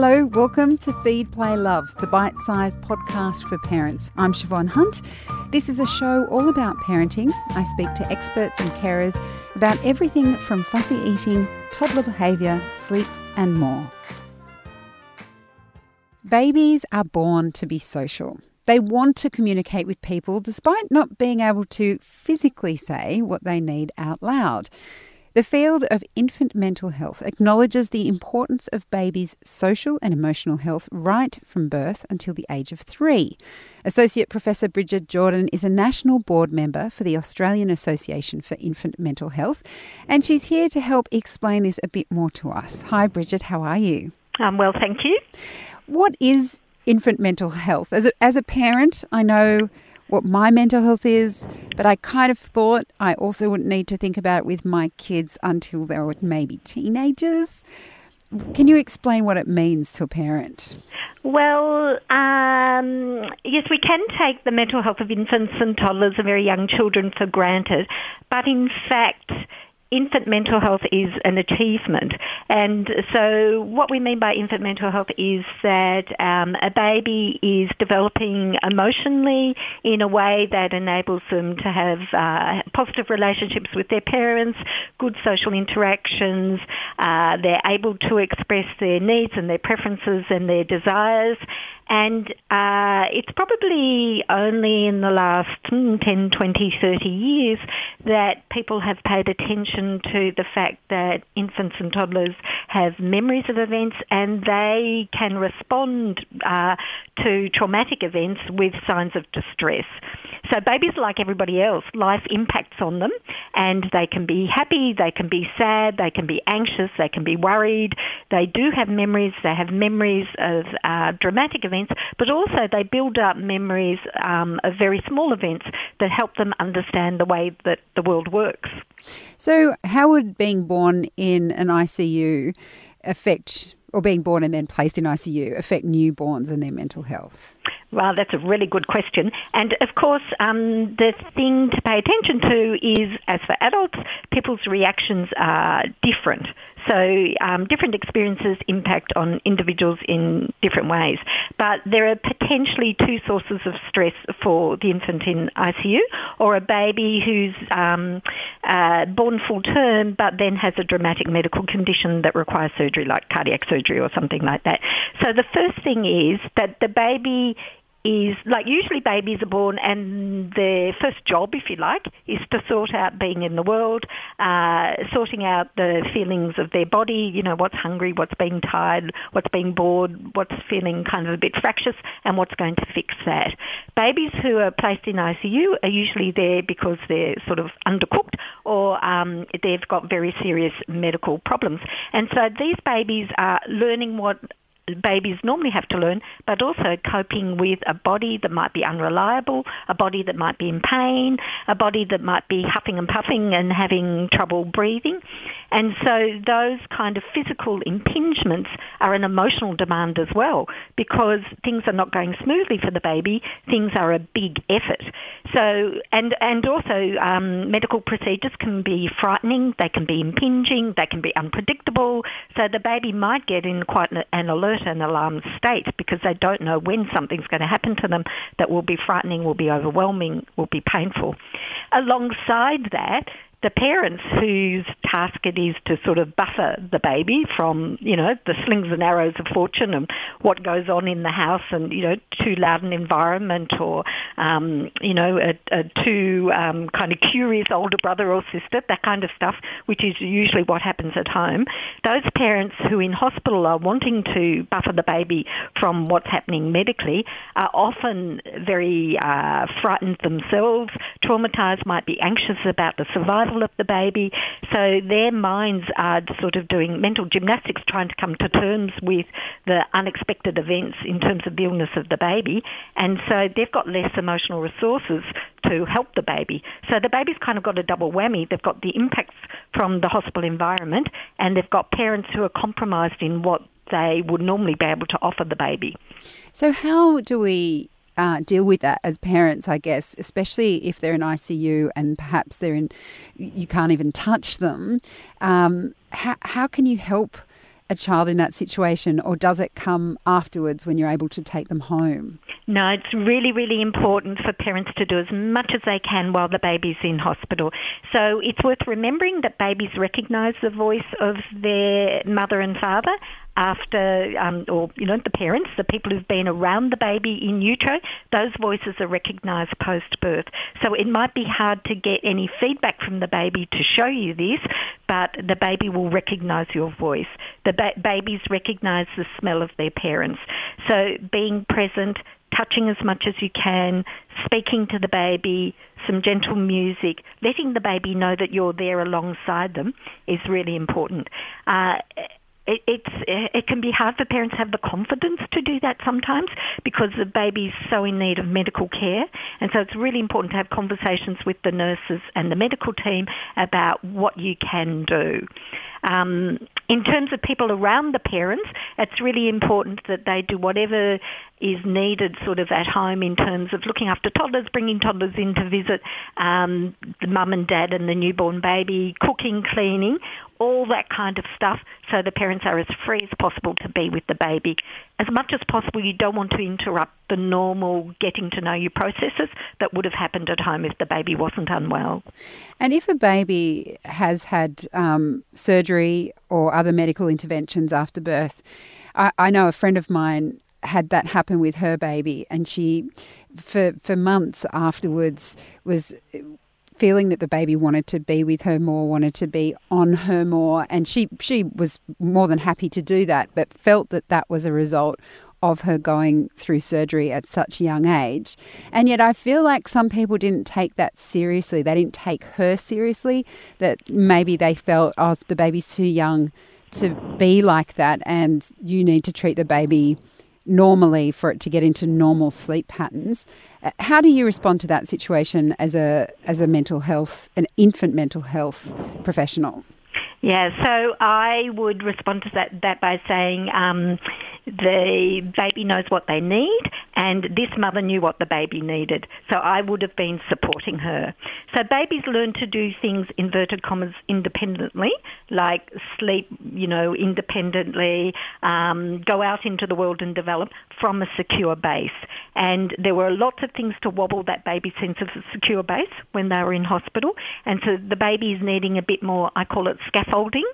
Hello, welcome to Feed, Play, Love, the bite-sized podcast for parents. I'm Siobhan Hunt. This is a show all about parenting. I speak to experts and carers about everything from fussy eating, toddler behaviour, sleep and more. Babies are born to be social. They want to communicate with people despite not being able to physically say what they need out loud. The field of infant mental health acknowledges the importance of babies' social and emotional health right from birth until the age of 3. Associate Professor Brigid Jordan is a national board member for the Australian Association for Infant Mental Health, and she's here to help explain this a bit more to us. Hi, Brigid, how are you? I'm well, thank you. What is infant mental health? As a parent, I know what my mental health is, but I kind of thought I also wouldn't need to think about it with my kids until they were maybe teenagers. Can you explain what it means to a parent? Well, yes, we can take the mental health of infants and toddlers and very young children for granted, but in fact, infant mental health is an achievement. And so what we mean by infant mental health is that a baby is developing emotionally in a way that enables them to have positive relationships with their parents, good social interactions. They're able to express their needs and their preferences and their desires. And it's probably only in the last 10, 20, 30 years that people have paid attention to the fact that infants and toddlers have memories of events and they can respond to traumatic events with signs of distress. So babies, like everybody else, life impacts on them and they can be happy, they can be sad, they can be anxious, they can be worried. They do have memories. They have memories of dramatic events, but also they build up memories of very small events that help them understand the way that the world works. So how would being born in an ICU affect, or being born and then placed in ICU, affect newborns and their mental health? Well, that's a really good question. And, of course, the thing to pay attention to is, as for adults, people's reactions are different. So different experiences impact on individuals in different ways. But there are potentially two sources of stress for the infant in ICU, or a baby who's born full term but then has a dramatic medical condition that requires surgery, like cardiac surgery or something like that. So the first thing is that the baby is, like, usually babies are born and their first job, if you like, is to sort out being in the world, sorting out the feelings of their body, you know, what's hungry, what's being tired, what's being bored, what's feeling kind of a bit fractious and what's going to fix that. Babies who are placed in ICU are usually there because they're sort of undercooked or they've got very serious medical problems. And so these babies are learning what babies normally have to learn, but also coping with a body that might be unreliable, a body that might be in pain, a body that might be huffing and puffing and having trouble breathing. And so those kind of physical impingements are an emotional demand as well, because things are not going smoothly for the baby. Things are a big effort. So, and also medical procedures can be frightening, they can be impinging, they can be unpredictable. So the baby might get in quite an alert and alarmed state because they don't know when something's going to happen to them that will be frightening, will be overwhelming, will be painful. Alongside that, the parents whose task it is to sort of buffer the baby from, you know, the slings and arrows of fortune and what goes on in the house and, you know, too loud an environment or, you know, a too kind of curious older brother or sister, that kind of stuff, which is usually what happens at home. Those parents who in hospital are wanting to buffer the baby from what's happening medically are often very frightened themselves, traumatised, might be anxious about the survival of the baby. So their minds are sort of doing mental gymnastics, trying to come to terms with the unexpected events in terms of the illness of the baby. And so they've got less emotional resources to help the baby. So the baby's kind of got a double whammy. They've got the impacts from the hospital environment and they've got parents who are compromised in what they would normally be able to offer the baby. So how do we deal with that as parents, I guess, especially if they're in ICU and perhaps they're in, you can't even touch them. How can you help a child in that situation, or does it come afterwards when you're able to take them home? No, it's really, really important for parents to do as much as they can while the baby's in hospital. So it's worth remembering that babies recognise the voice of their mother and father after, or, you know, the parents, the people who've been around the baby in utero, those voices are recognised post-birth. So it might be hard to get any feedback from the baby to show you this, but the baby will recognise your voice. The babies recognise the smell of their parents. So being present, touching as much as you can, speaking to the baby, some gentle music, letting the baby know that you're there alongside them is really important. It can be hard for parents to have the confidence to do that sometimes because the baby's so in need of medical care. And so it's really important to have conversations with the nurses and the medical team about what you can do. In terms of people around the parents, it's really important that they do whatever is needed sort of at home in terms of looking after toddlers, bringing toddlers in to visit the mum and dad and the newborn baby, cooking, cleaning, all that kind of stuff, so the parents are as free as possible to be with the baby. As much as possible, you don't want to interrupt the normal getting to know you processes that would have happened at home if the baby wasn't unwell. And if a baby has had surgery or other medical interventions after birth, I know a friend of mine had that happen with her baby, and she, for months afterwards, was feeling that the baby wanted to be with her more, wanted to be on her more, and she was more than happy to do that, but felt that that was a result of her going through surgery at such a young age. And yet I feel like some people didn't take that seriously. They didn't take her seriously, that maybe they felt, oh, the baby's too young to be like that and you need to treat the baby normally for it to get into normal sleep patterns. How do you respond to that situation as a mental health, an infant mental health professional? Yeah, so I would respond to that by saying the baby knows what they need, and this mother knew what the baby needed. So I would have been supporting her. So babies learn to do things, inverted commas, independently, like sleep, you know, independently, go out into the world and develop from a secure base. And there were lots of things to wobble that baby's sense of a secure base when they were in hospital. And so the baby is needing a bit more, I call it scaffolding,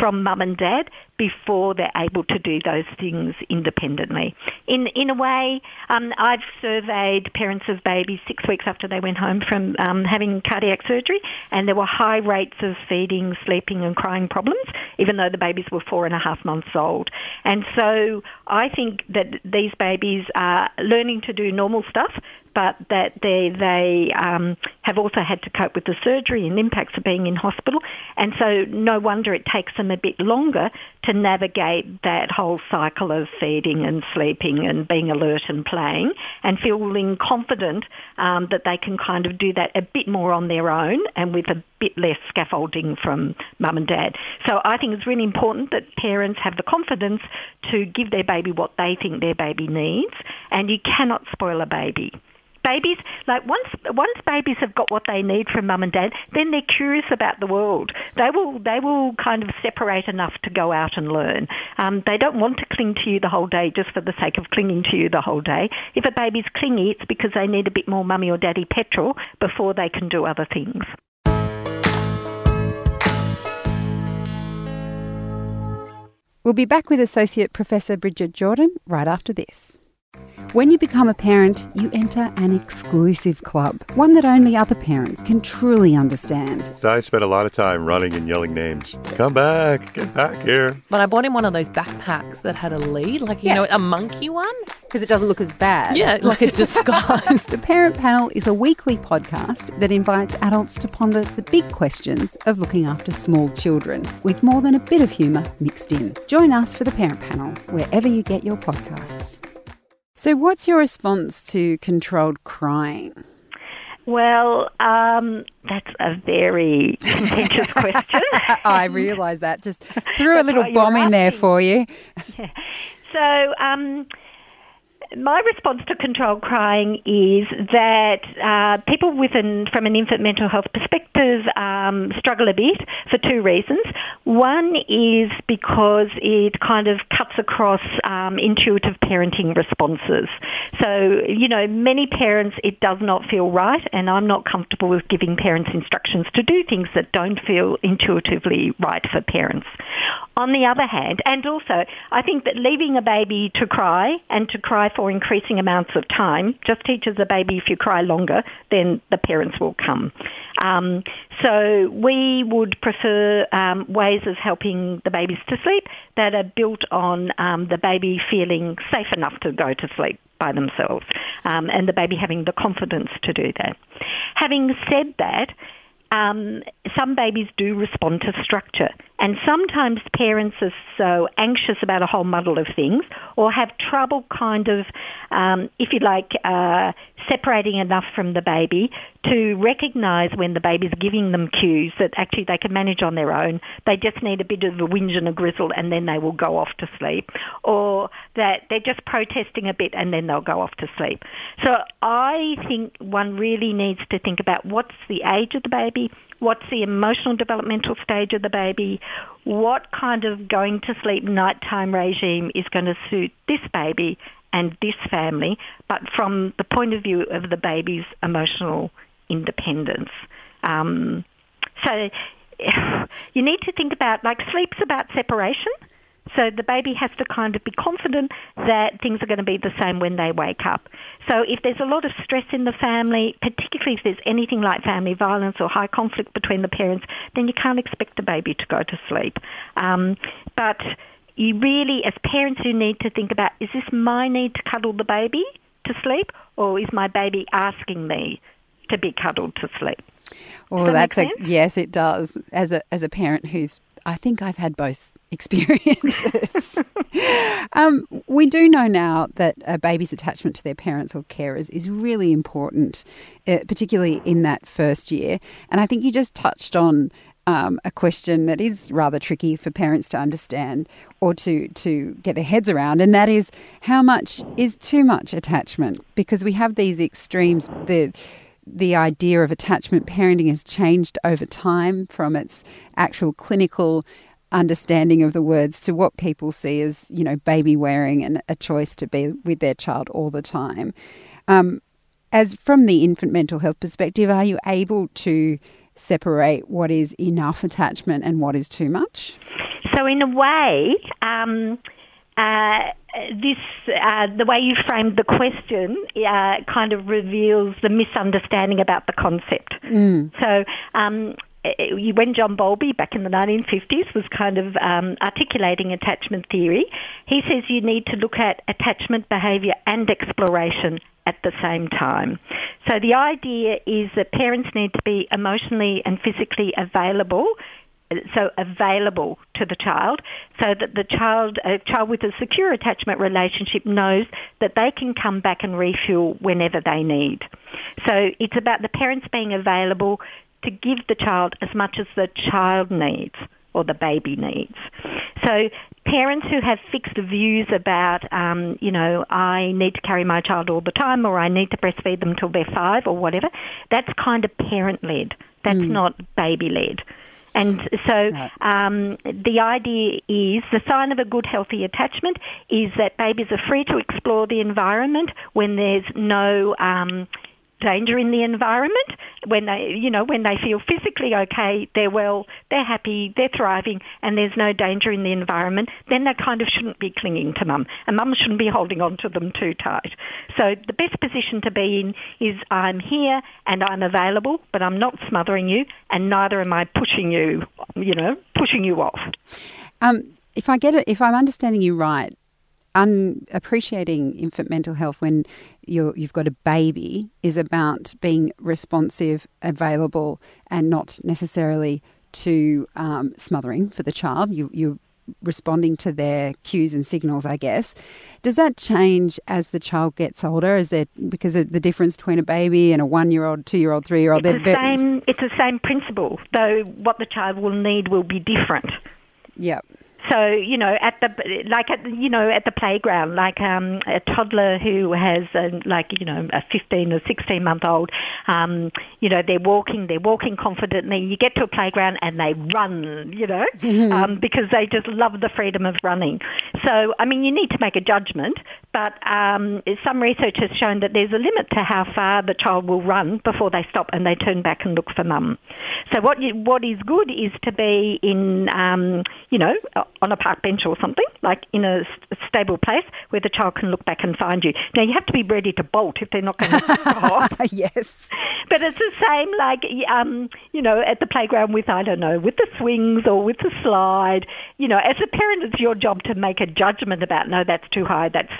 from mum and dad before they're able to do those things independently. In a way, I've surveyed parents of babies 6 weeks after they went home from having cardiac surgery, and there were high rates of feeding, sleeping and crying problems, even though the babies were 4.5 months old. And so I think that these babies are learning to do normal stuff, but that they have also had to cope with the surgery and impacts of being in hospital. And so no wonder it takes them a bit longer to navigate that whole cycle of feeding and sleeping and being alert and playing and feeling confident that they can kind of do that a bit more on their own and with a bit less scaffolding from mum and dad. So I think it's really important that parents have the confidence to give their baby what they think their baby needs, and you cannot spoil a baby. Babies, like once babies have got what they need from mum and dad, then they're curious about the world. They will kind of separate enough to go out and learn. They don't want to cling to you the whole day just for the sake of clinging to you the whole day. If a baby's clingy, it's because they need a bit more mummy or daddy petrol before they can do other things. We'll be back with Associate Professor Brigid Jordan right after this. When you become a parent, you enter an exclusive club, one that only other parents can truly understand. I spent a lot of time running and yelling names. Come back, get back here. But I bought him one of those backpacks that had a lead, like, you know, a monkey one. Because it doesn't look as bad. Yeah, like a disguise. The Parent Panel is a weekly podcast that invites adults to ponder the big questions of looking after small children, with more than a bit of humour mixed in. Join us for The Parent Panel, wherever you get your podcasts. So what's your response to controlled crying? Well, that's a very contentious question. I realise that. Just threw a little bomb in there for you. Yeah. So My response to controlled crying is that people from an infant mental health perspective struggle a bit for two reasons. One is because it kind of cuts across intuitive parenting responses. So, you know, many parents, it does not feel right, and I'm not comfortable with giving parents instructions to do things that don't feel intuitively right for parents. On the other hand, and also, I think that leaving a baby to cry and to cry for increasing amounts of time just teaches the baby if you cry longer, then the parents will come. So we would prefer ways of helping the babies to sleep that are built on the baby feeling safe enough to go to sleep by themselves, and the baby having the confidence to do that. Having said that, some babies do respond to structure, and sometimes parents are so anxious about a whole muddle of things or have trouble kind of, if you like, separating enough from the baby to recognise when the baby's giving them cues that actually they can manage on their own. They just need a bit of a whinge and a grizzle and then they will go off to sleep, or that they're just protesting a bit and then they'll go off to sleep. So I think one really needs to think about what's the age of the baby, what's the emotional developmental stage of the baby, what kind of going to sleep nighttime regime is going to suit this baby and this family, but from the point of view of the baby's emotional independence. So you need to think about, like, sleep's about separation. So the baby has to kind of be confident that things are going to be the same when they wake up. So if there's a lot of stress in the family, particularly if there's anything like family violence or high conflict between the parents, then you can't expect the baby to go to sleep. But you really, as parents, you need to think about, is this my need to cuddle the baby to sleep, or is my baby asking me to be cuddled to sleep? Well, yes, it does. As a parent who's, I think I've had both experiences. We do know now that a baby's attachment to their parents or carers is really important, particularly in that first year. And I think you just touched on a question that is rather tricky for parents to understand or to get their heads around, and that is, how much is too much attachment? Because we have these extremes. The idea of attachment parenting has changed over time from its actual clinical understanding of the words to what people see as, you know, baby wearing and a choice to be with their child all the time. As from the infant mental health perspective, are you able to separate what is enough attachment and what is too much? So in a way, the way you framed the question kind of reveals the misunderstanding about the concept. So when John Bowlby, back in the 1950s, was kind of articulating attachment theory, he says you need to look at attachment behaviour and exploration at the same time. So the idea is that parents need to be emotionally and physically available to the child, so that a child with a secure attachment relationship knows that they can come back and refuel whenever they need. So it's about the parents being available to give the child as much as the child needs or the baby needs. So parents who have fixed views about, I need to carry my child all the time, or I need to breastfeed them till they're 5 or whatever, that's kind of parent-led. That's not baby-led. And so the idea is, the sign of a good, healthy attachment is that babies are free to explore the environment when there's no danger in the environment, when they feel physically okay, they're well, they're happy, they're thriving, and there's no danger in the environment, then they kind of shouldn't be clinging to mum, and mum shouldn't be holding on to them too tight. So the best position to be in is, I'm here and I'm available, but I'm not smothering you, and neither am I pushing you off. If I'm understanding you right, appreciating infant mental health when you've got a baby is about being responsive, available, and not necessarily to smothering for the child. You're responding to their cues and signals, I guess. Does that change as the child gets older? Because of the difference between a baby and a 1-year-old, 2-year-old, 3-year-old? It's the same principle, though what the child will need will be different. Yeah. So, you know, at the playground, like a toddler who has a 15 or 16-month old, they're walking confidently. You get to a playground and they run, because they just love the freedom of running. So, I mean, you need to make a judgment, but some research has shown that there's a limit to how far the child will run before they stop and they turn back and look for mum. So what is good is to be in, on a park bench or something, like in a stable place where the child can look back and find you. Now, you have to be ready to bolt if they're not going to stop. Yes. But it's the same like, at the playground with the swings or with the slide. You know, as a parent, it's your job to make a judgment about, no, that's too high, that's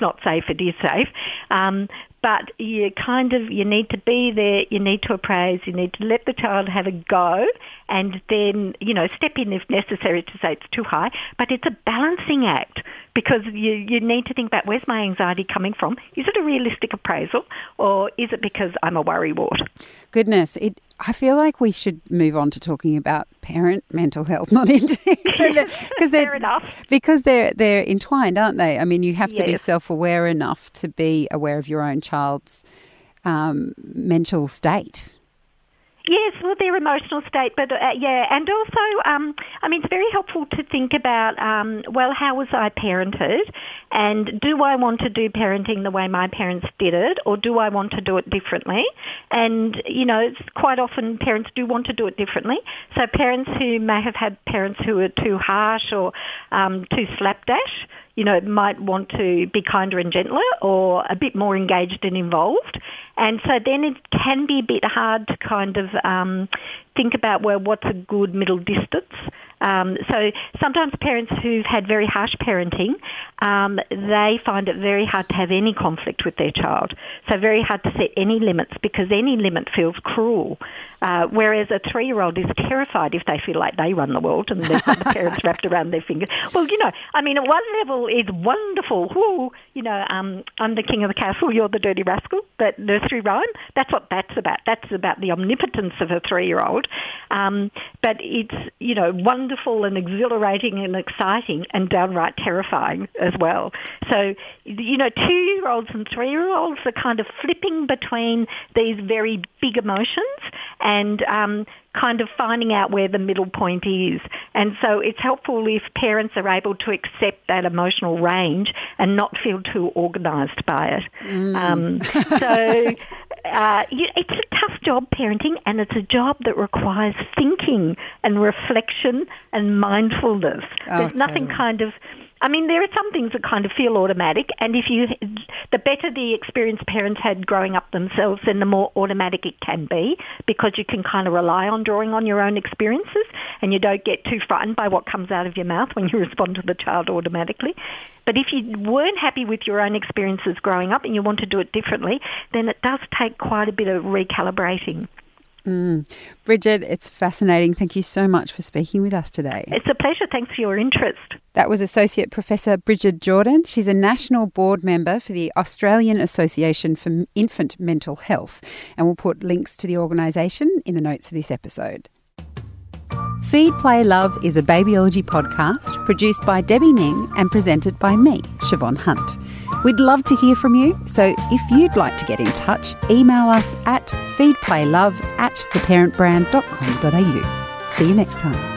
not safe, it is safe. But you need to be there, you need to appraise, you need to let the child have a go and then, step in if necessary to say it's too high. But it's a balancing act because you need to think about where's my anxiety coming from? Is it a realistic appraisal or is it because I'm a worrywart? Goodness, I feel like we should move on to talking about parent mental health, not into because they're entwined, aren't they? I mean, you have to be self-aware enough to be aware of your own child's mental state. Yes, well, their emotional state, but and also, it's very helpful to think about, how was I parented, and do I want to do parenting the way my parents did it, or do I want to do it differently? And it's quite often parents do want to do it differently. So parents who may have had parents who are too harsh or too slapdash, might want to be kinder and gentler or a bit more engaged and involved. And so then it can be a bit hard to kind of think about, well, what's a good middle distance? So sometimes parents who've had very harsh parenting, they find it very hard to have any conflict with their child. So very hard to set any limits because any limit feels cruel. Whereas a 3-year-old is terrified if they feel like they run the world and they've got the parents wrapped around their finger. Well, at one level it's wonderful. Ooh, I'm the king of the castle, you're the dirty rascal, that nursery rhyme. That's what that's about. That's about the omnipotence of a 3-year-old. But it's, wonderful. And exhilarating and exciting and downright terrifying as well. So, 2-year-olds and 3-year-olds are kind of flipping between these very big emotions and kind of finding out where the middle point is. And so it's helpful if parents are able to accept that emotional range and not feel too organised by it. It's a tough job, parenting, and it's a job that requires thinking and reflection and mindfulness. There's nothing kind of... I mean, there are some things that kind of feel automatic, and the better the experience parents had growing up themselves, then the more automatic it can be, because you can kind of rely on drawing on your own experiences, and you don't get too frightened by what comes out of your mouth when you respond to the child automatically. But if you weren't happy with your own experiences growing up and you want to do it differently, then it does take quite a bit of recalibrating. Brigid, it's fascinating. Thank you so much for speaking with us today. It's a pleasure. Thanks for your interest. That was Associate Professor Brigid Jordan. She's a national board member for the Australian Association for Infant Mental Health, and we'll put links to the organisation in the notes of this episode. Feed, Play, Love is a babyology podcast produced by Debbie Ning and presented by me, Siobhan Hunt. We'd love to hear from you, so if you'd like to get in touch, email us at feedplaylove@theparentbrand.com.au. See you next time.